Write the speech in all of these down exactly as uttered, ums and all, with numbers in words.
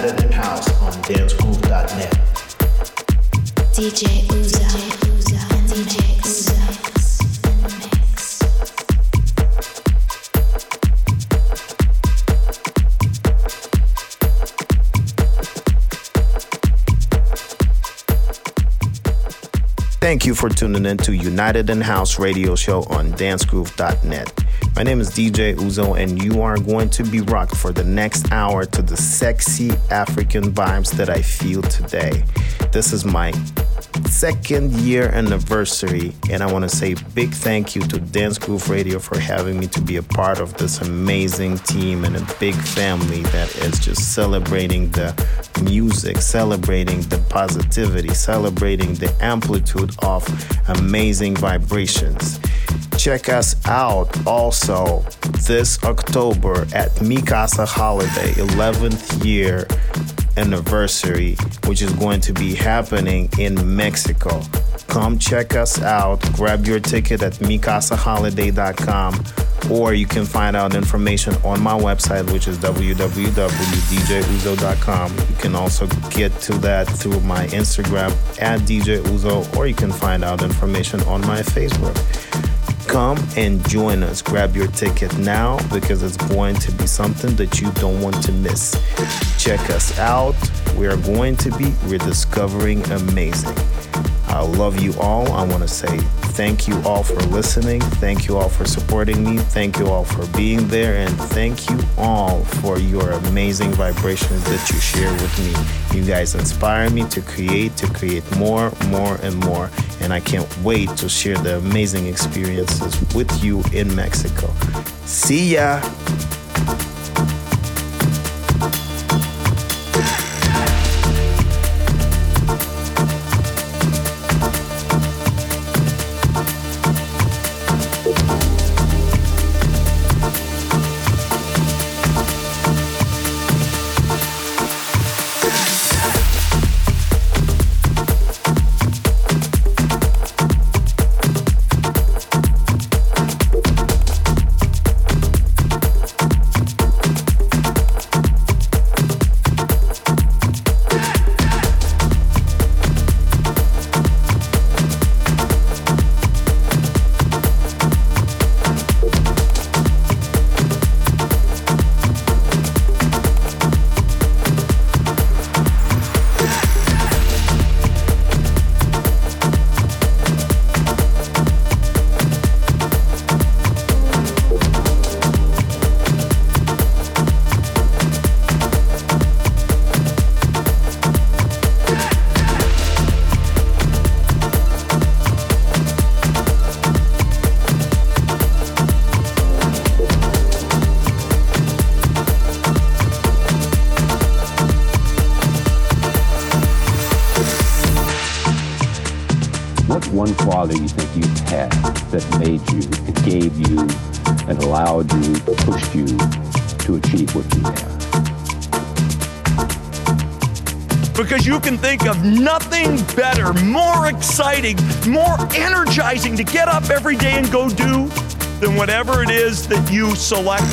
Saturday house on dance groove dot net. D J Uzo, D J Uzo, and D J Uzo. Thank you for tuning in to United in House Radio Show on dance groove dot net. My name is D J Uzo, and you are going to be rocked for the next hour to the sexy African vibes that I feel today. This is my second year anniversary, and I want to say big thank you to Dance Groove Radio for having me to be a part of this amazing team and a big family that is just celebrating the music, celebrating the positivity, celebrating the amplitude of amazing vibrations. Check us out also this October at MiCasa Holiday, eleventh year anniversary, which is going to be happening in Mexico. Come check us out. Grab your ticket at micasa holiday dot com, or you can find out information on my website, which is w w w dot d j uzo dot com. You can also get to that through my Instagram at D J Uzo, or you can find out information on my Facebook. Come and join us. Grab your ticket now, because it's going to be something that you don't want to miss. Check us out. We are going to be rediscovering amazing. I love you all. I want to say thank you all for listening. Thank you all for supporting me. Thank you all for being there. And thank you all for your amazing vibrations that you share with me. You guys inspire me to create, to create more, more, and more. And I can't wait to share the amazing experiences with you in Mexico. See ya! One quality that you had that made you, that gave you, and allowed you, pushed you to achieve what you have? Because you can think of nothing better, more exciting, more energizing to get up every day and go do than whatever it is that you select.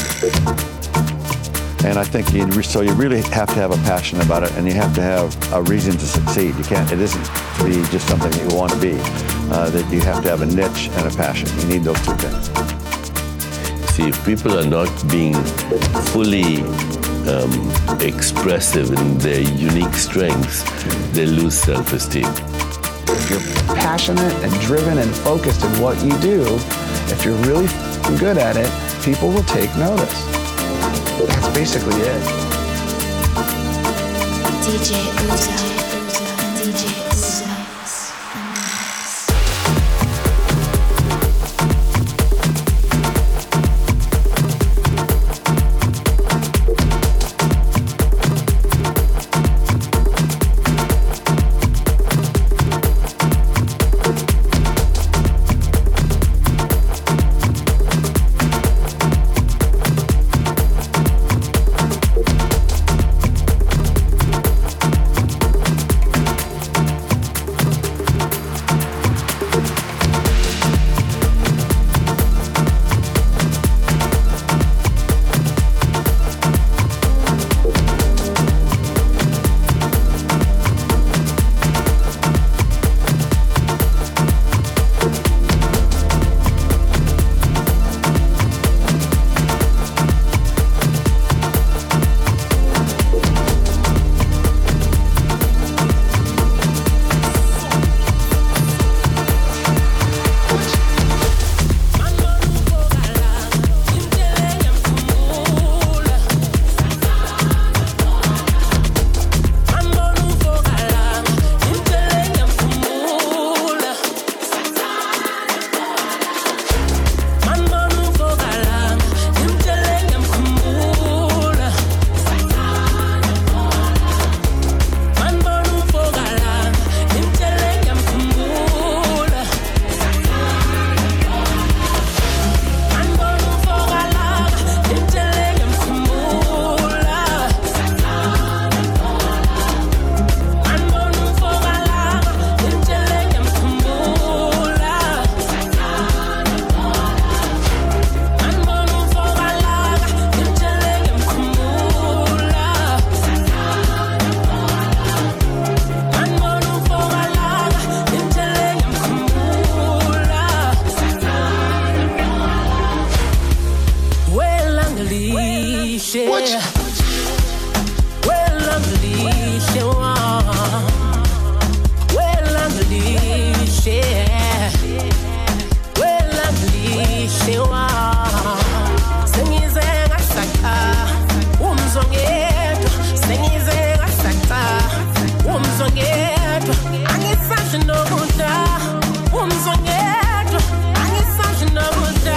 And I think you, so you really have to have a passion about it, and you have to have a reason to succeed. You can't, it isn't to be just something that you want to be. Uh, that you have to have a niche and a passion. You need those two things. See, if people are not being fully um, expressive in their unique strengths, they lose self-esteem. If you're passionate and driven and focused in what you do, if you're really good at it, people will take notice. That's basically it. D J Uzo. delícia, huela delícia, huela delícia, huela delícia, sengize ngasaka, umzongeto, sengize ngasaka, umzongeto, angisazi nokuda, umzongeto, angisazi nokuda.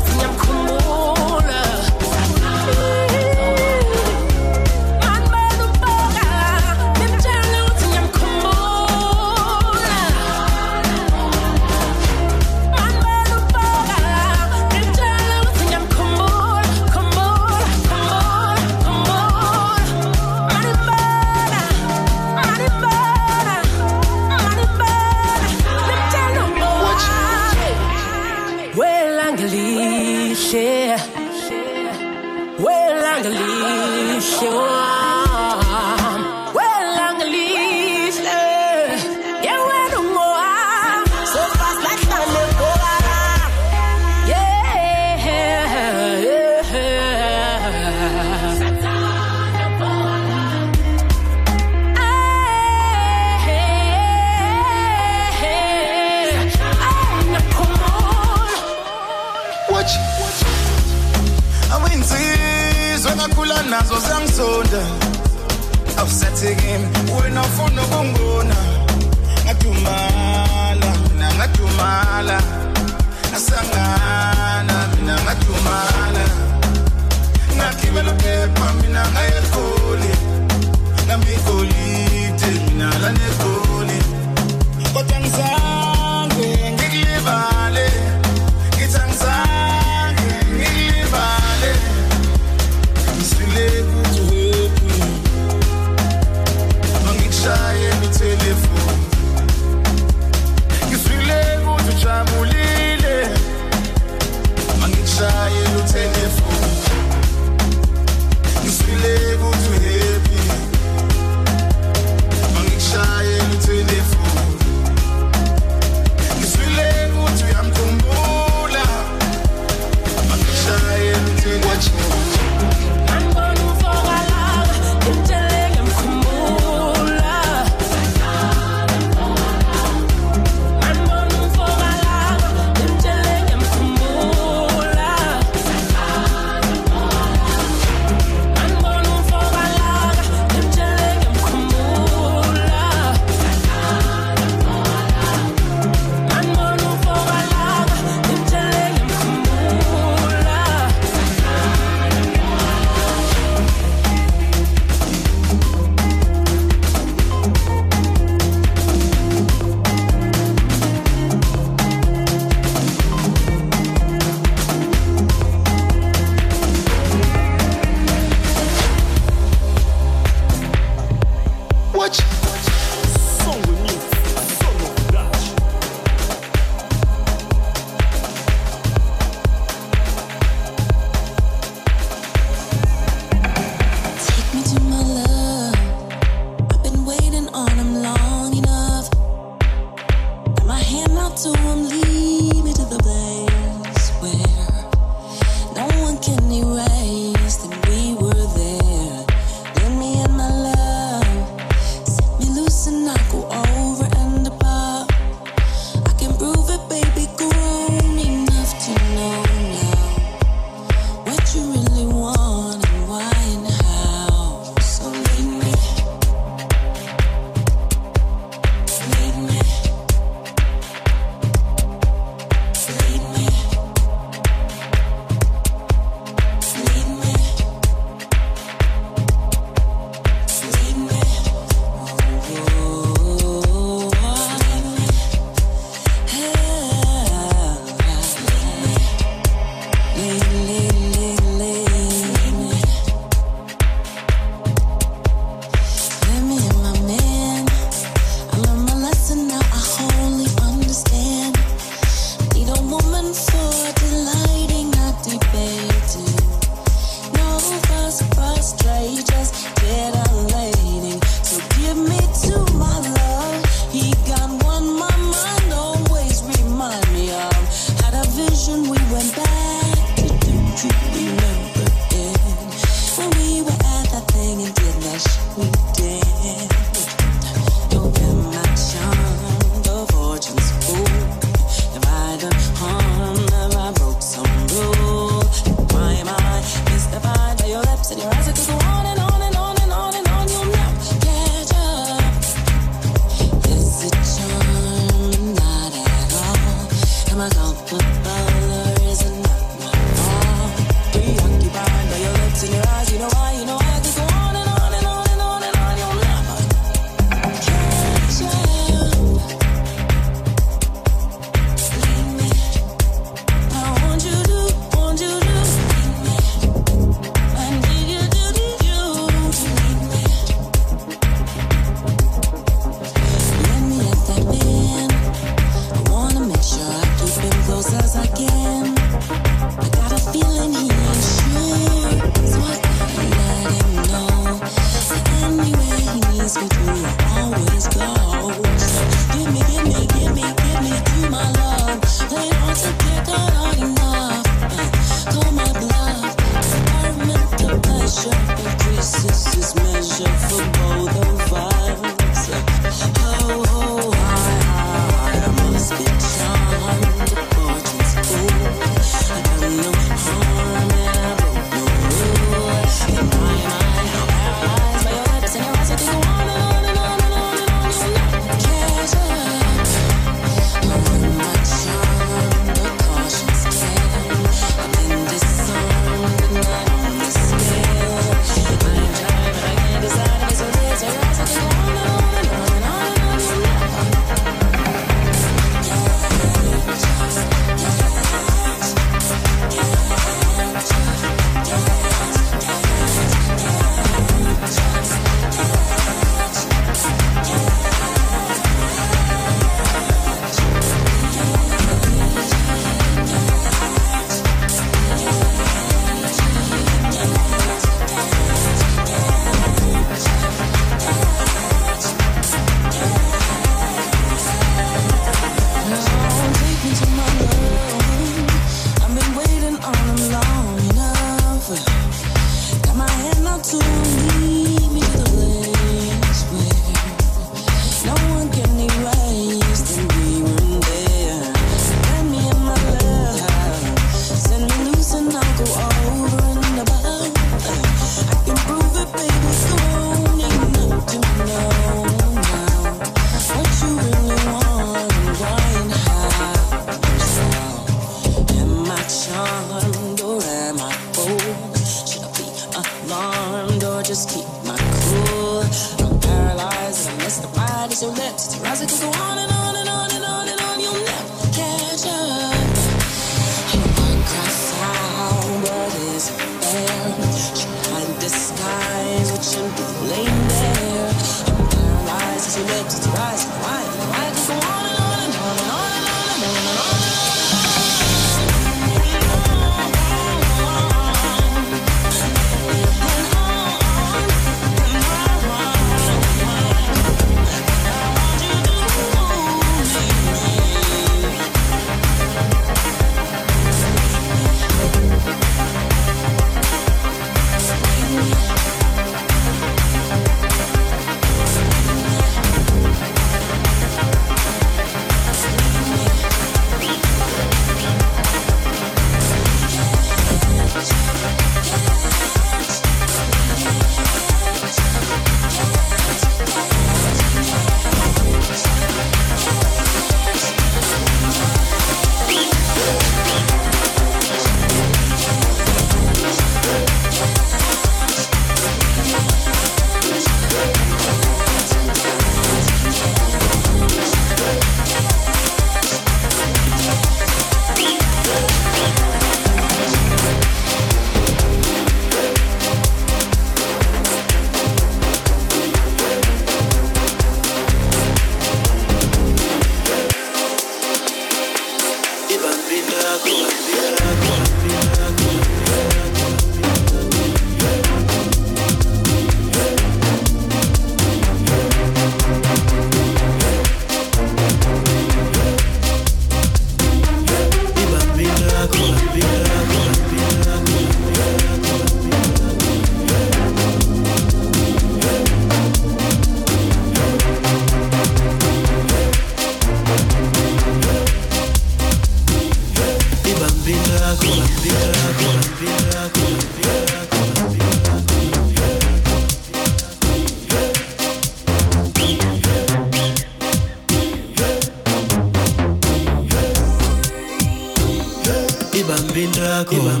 Come on.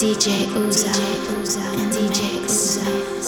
D J Uzo and D J Uzo.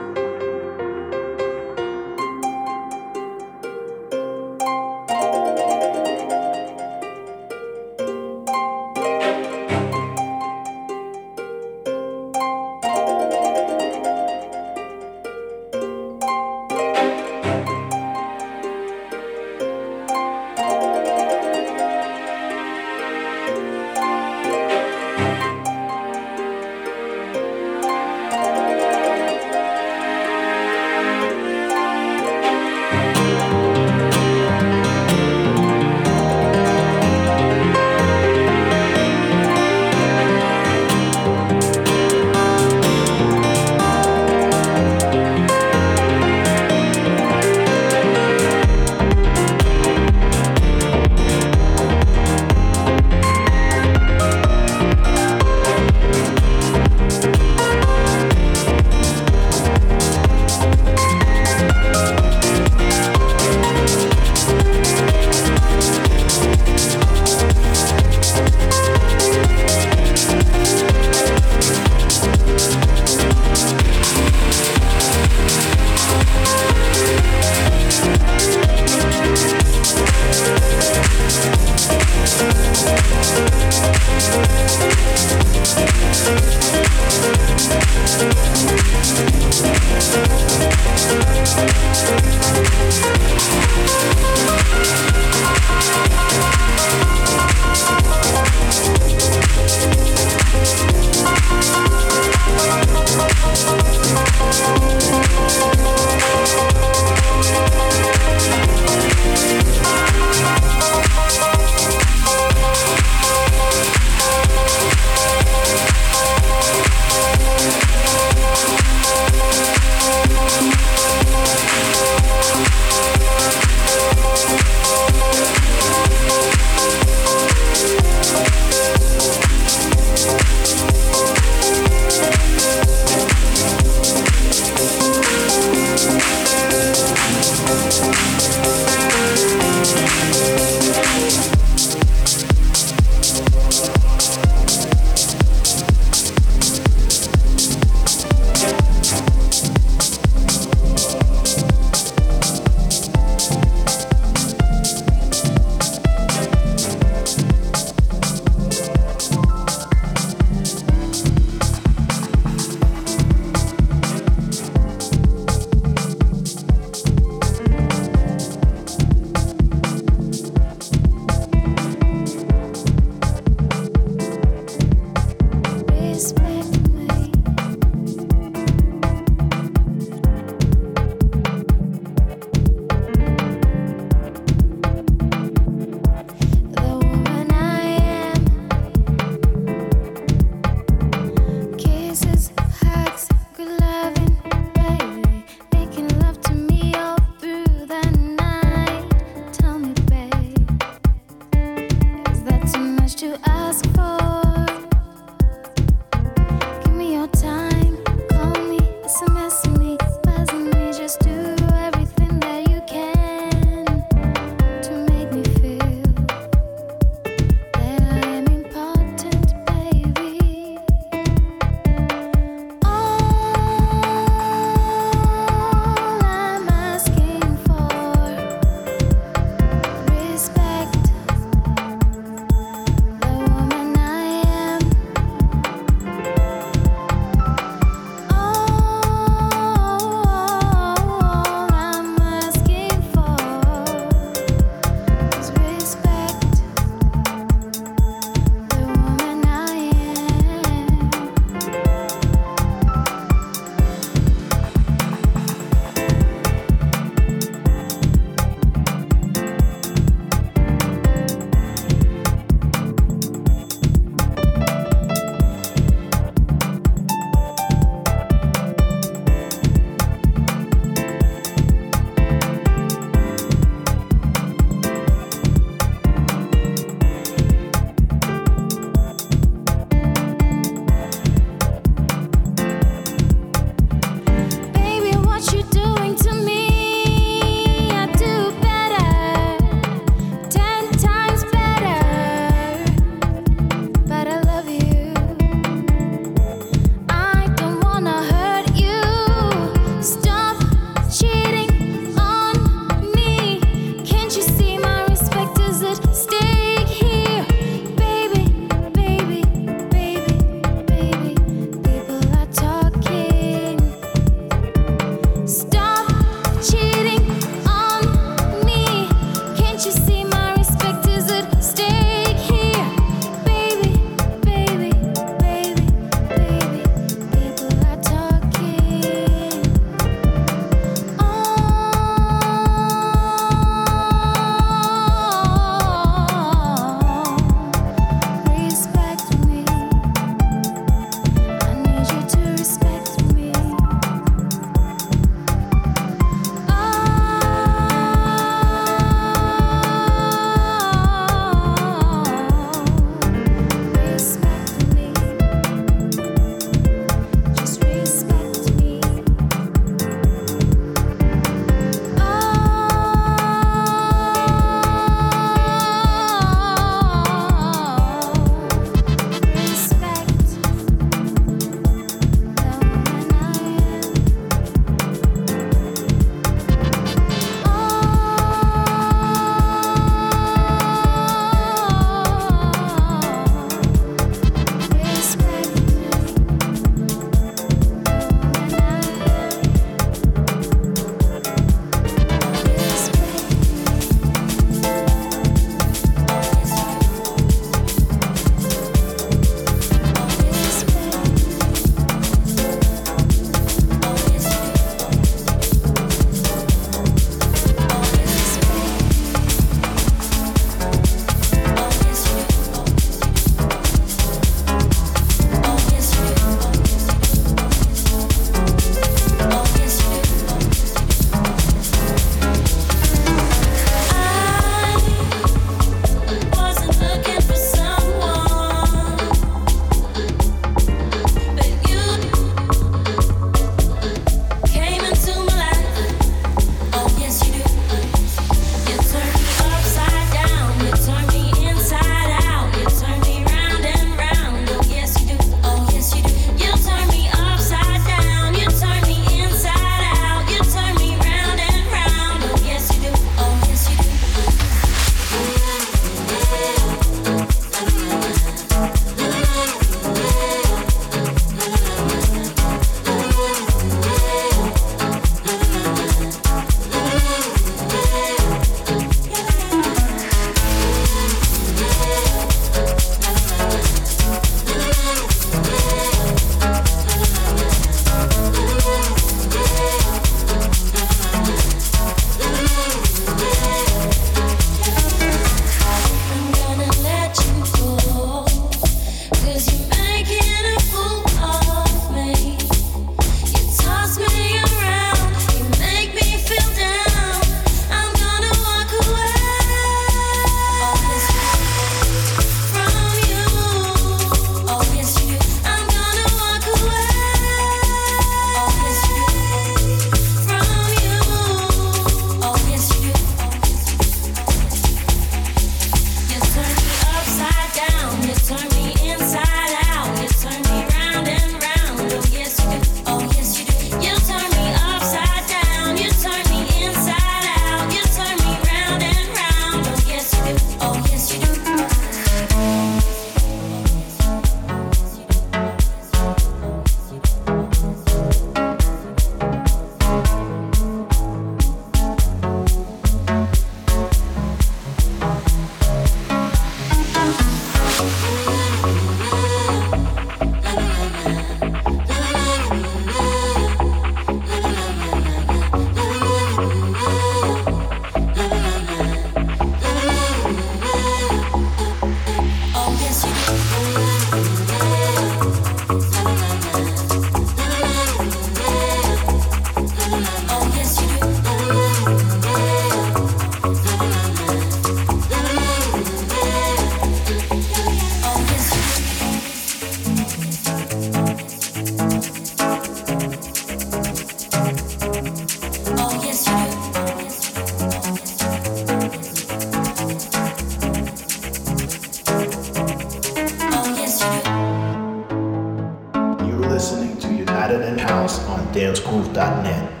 listening to United in House on dance groove dot net.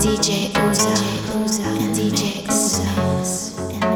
D J Uzo, Uzo and D J Uzo. Yeah.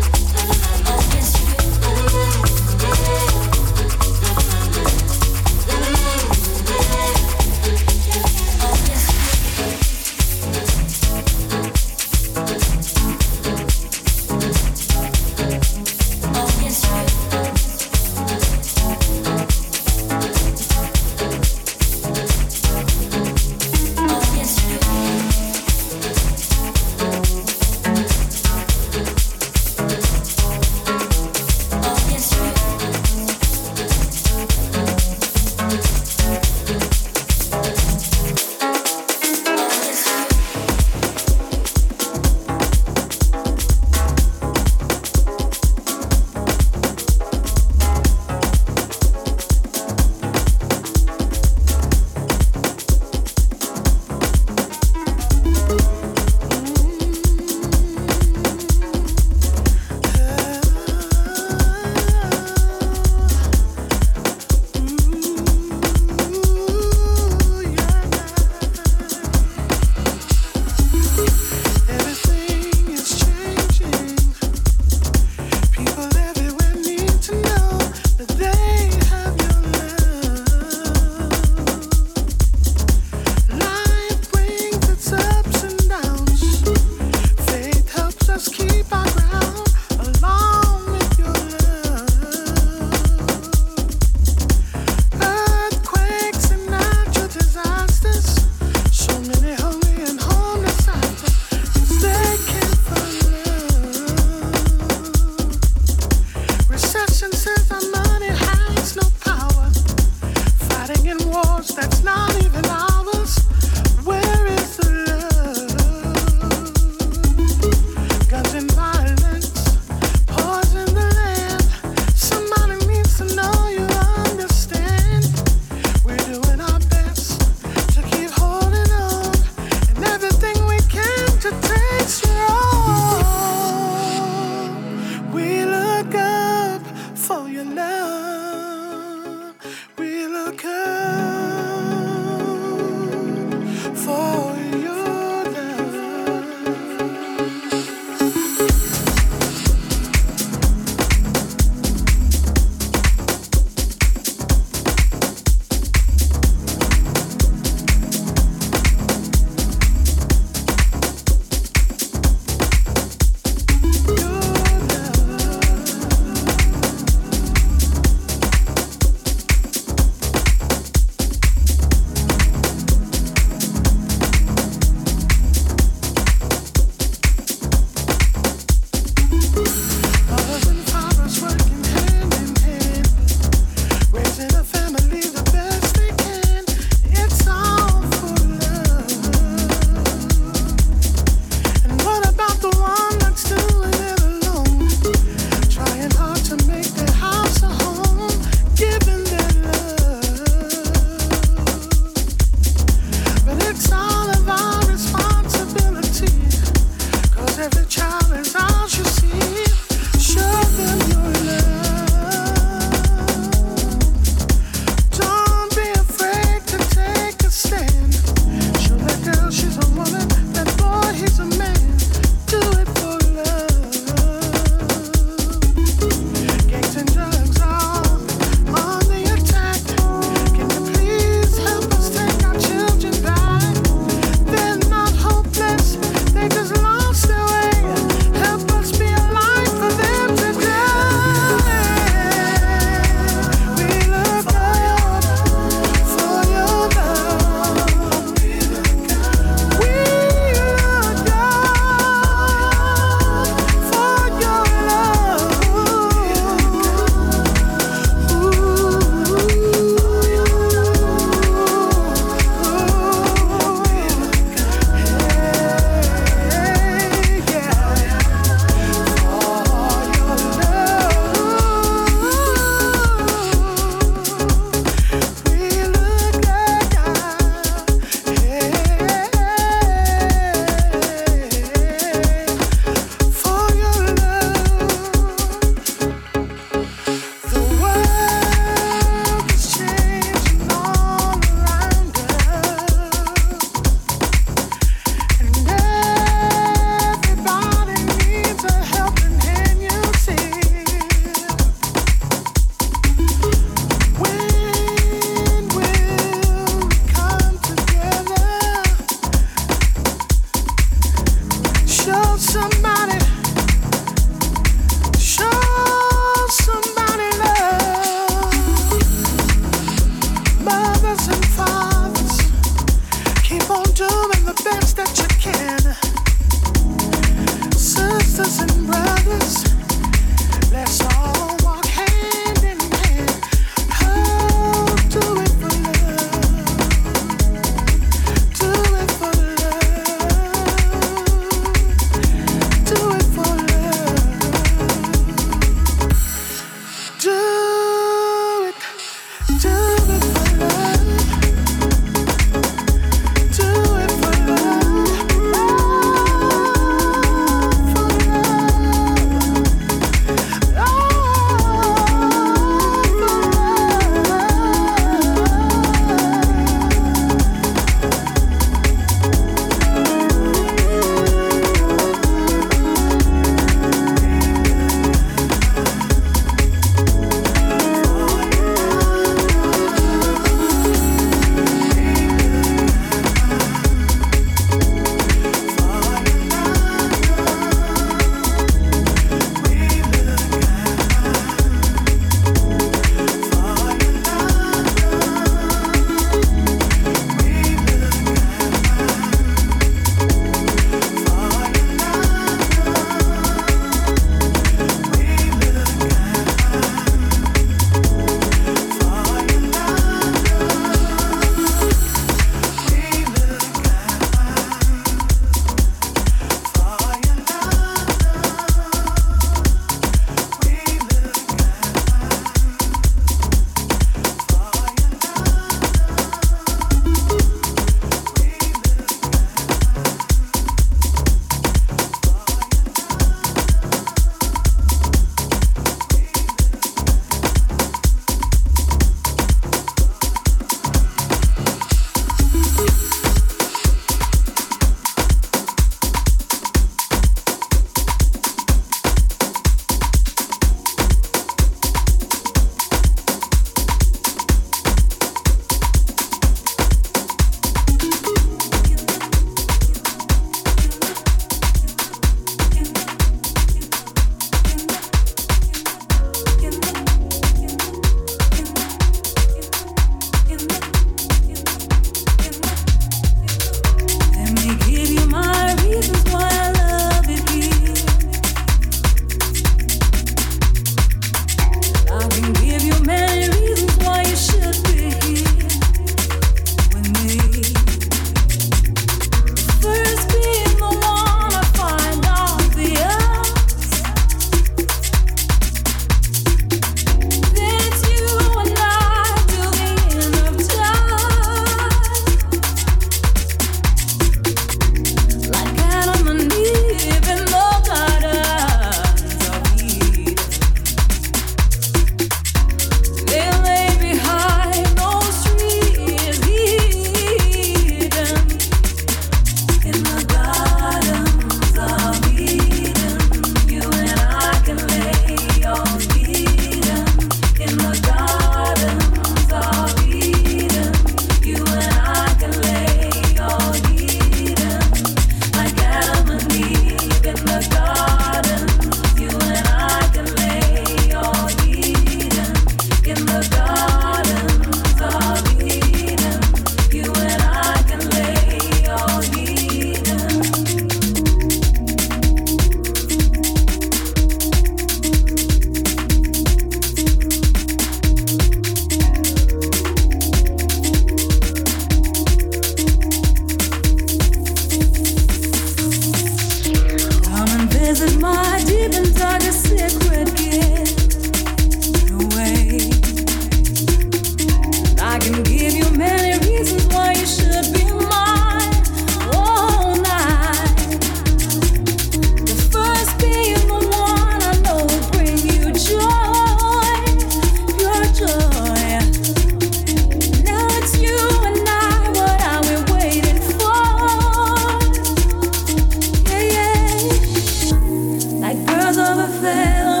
Like birds of a feather.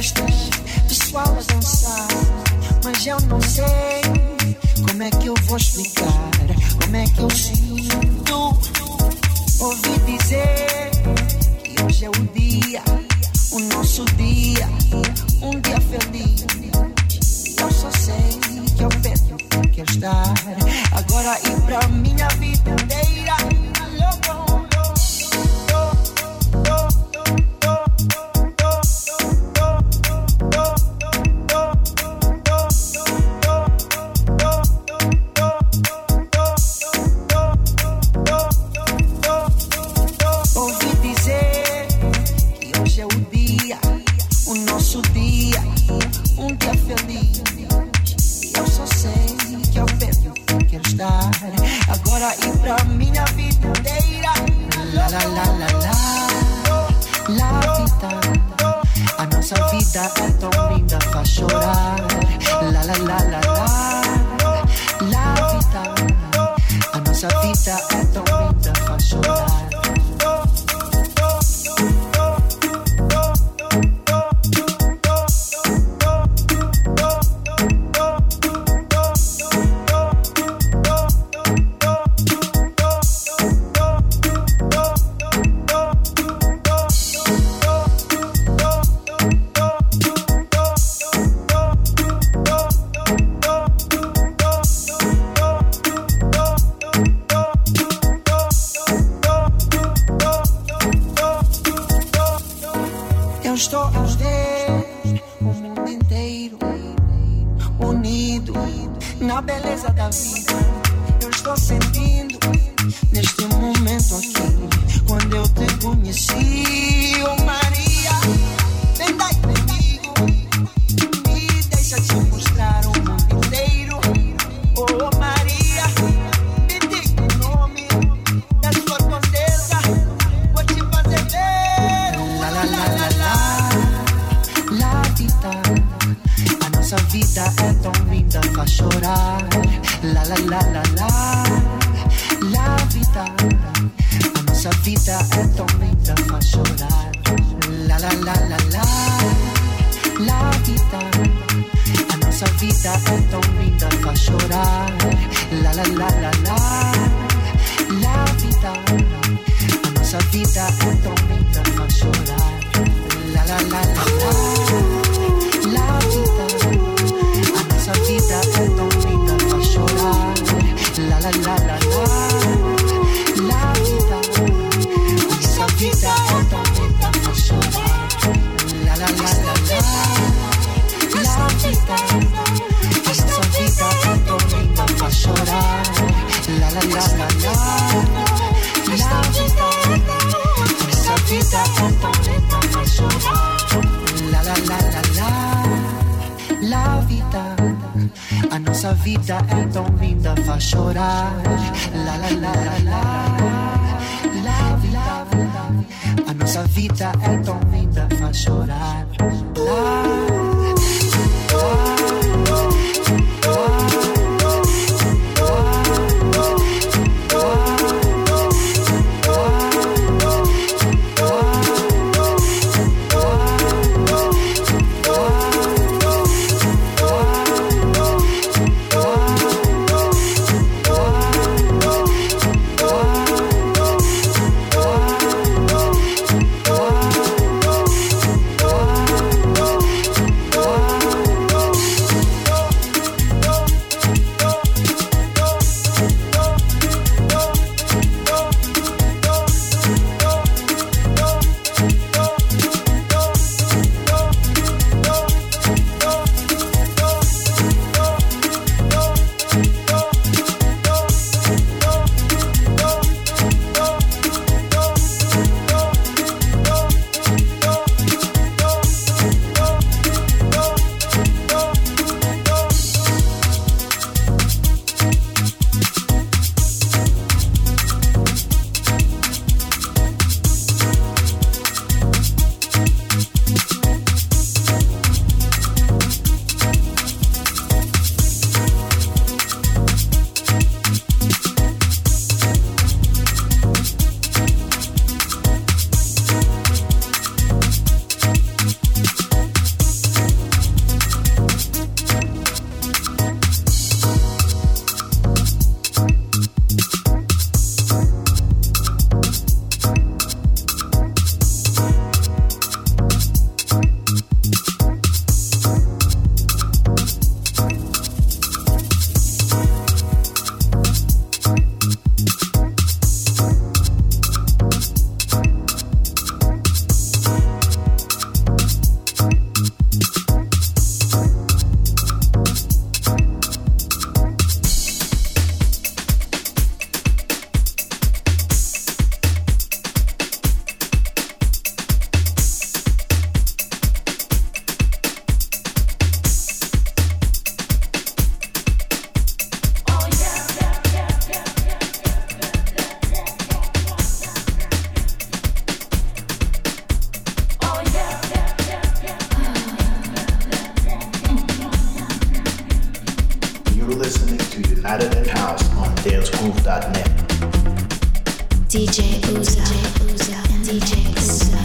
atrás de mim, pessoal a dançar. Mas eu não sei como é que eu vou explicar, como é que eu sinto. Ouvi dizer que hoje é o dia, o nosso dia, um dia feliz. Eu só sei que eu penso que quero estar agora e pra minha vida inteira. D J Uzo, D J Uzo, and D J Uzo.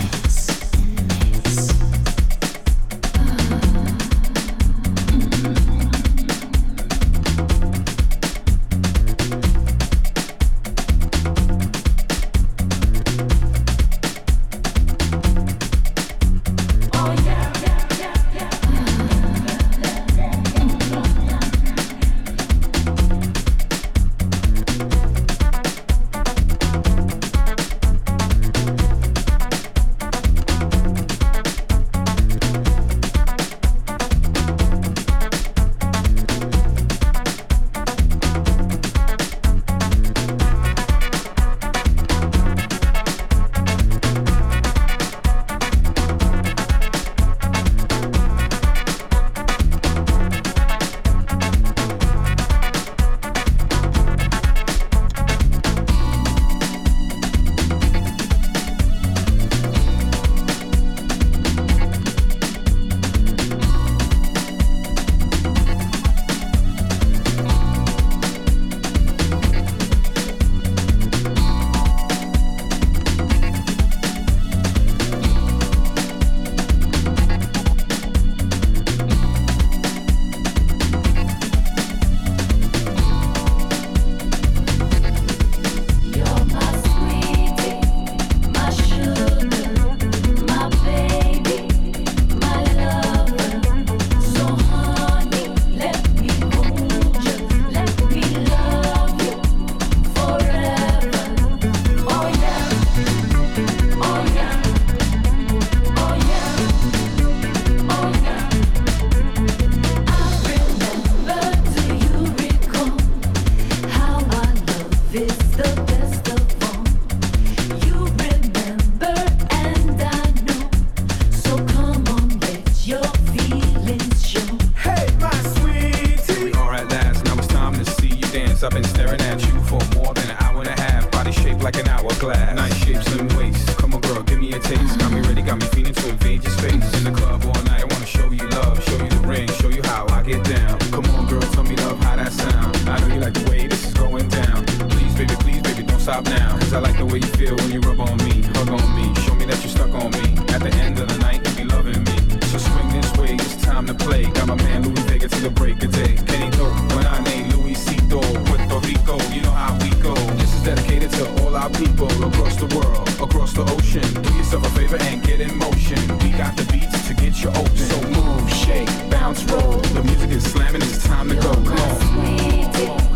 Bounce, roll, the music is slamming, it's time to go, come on.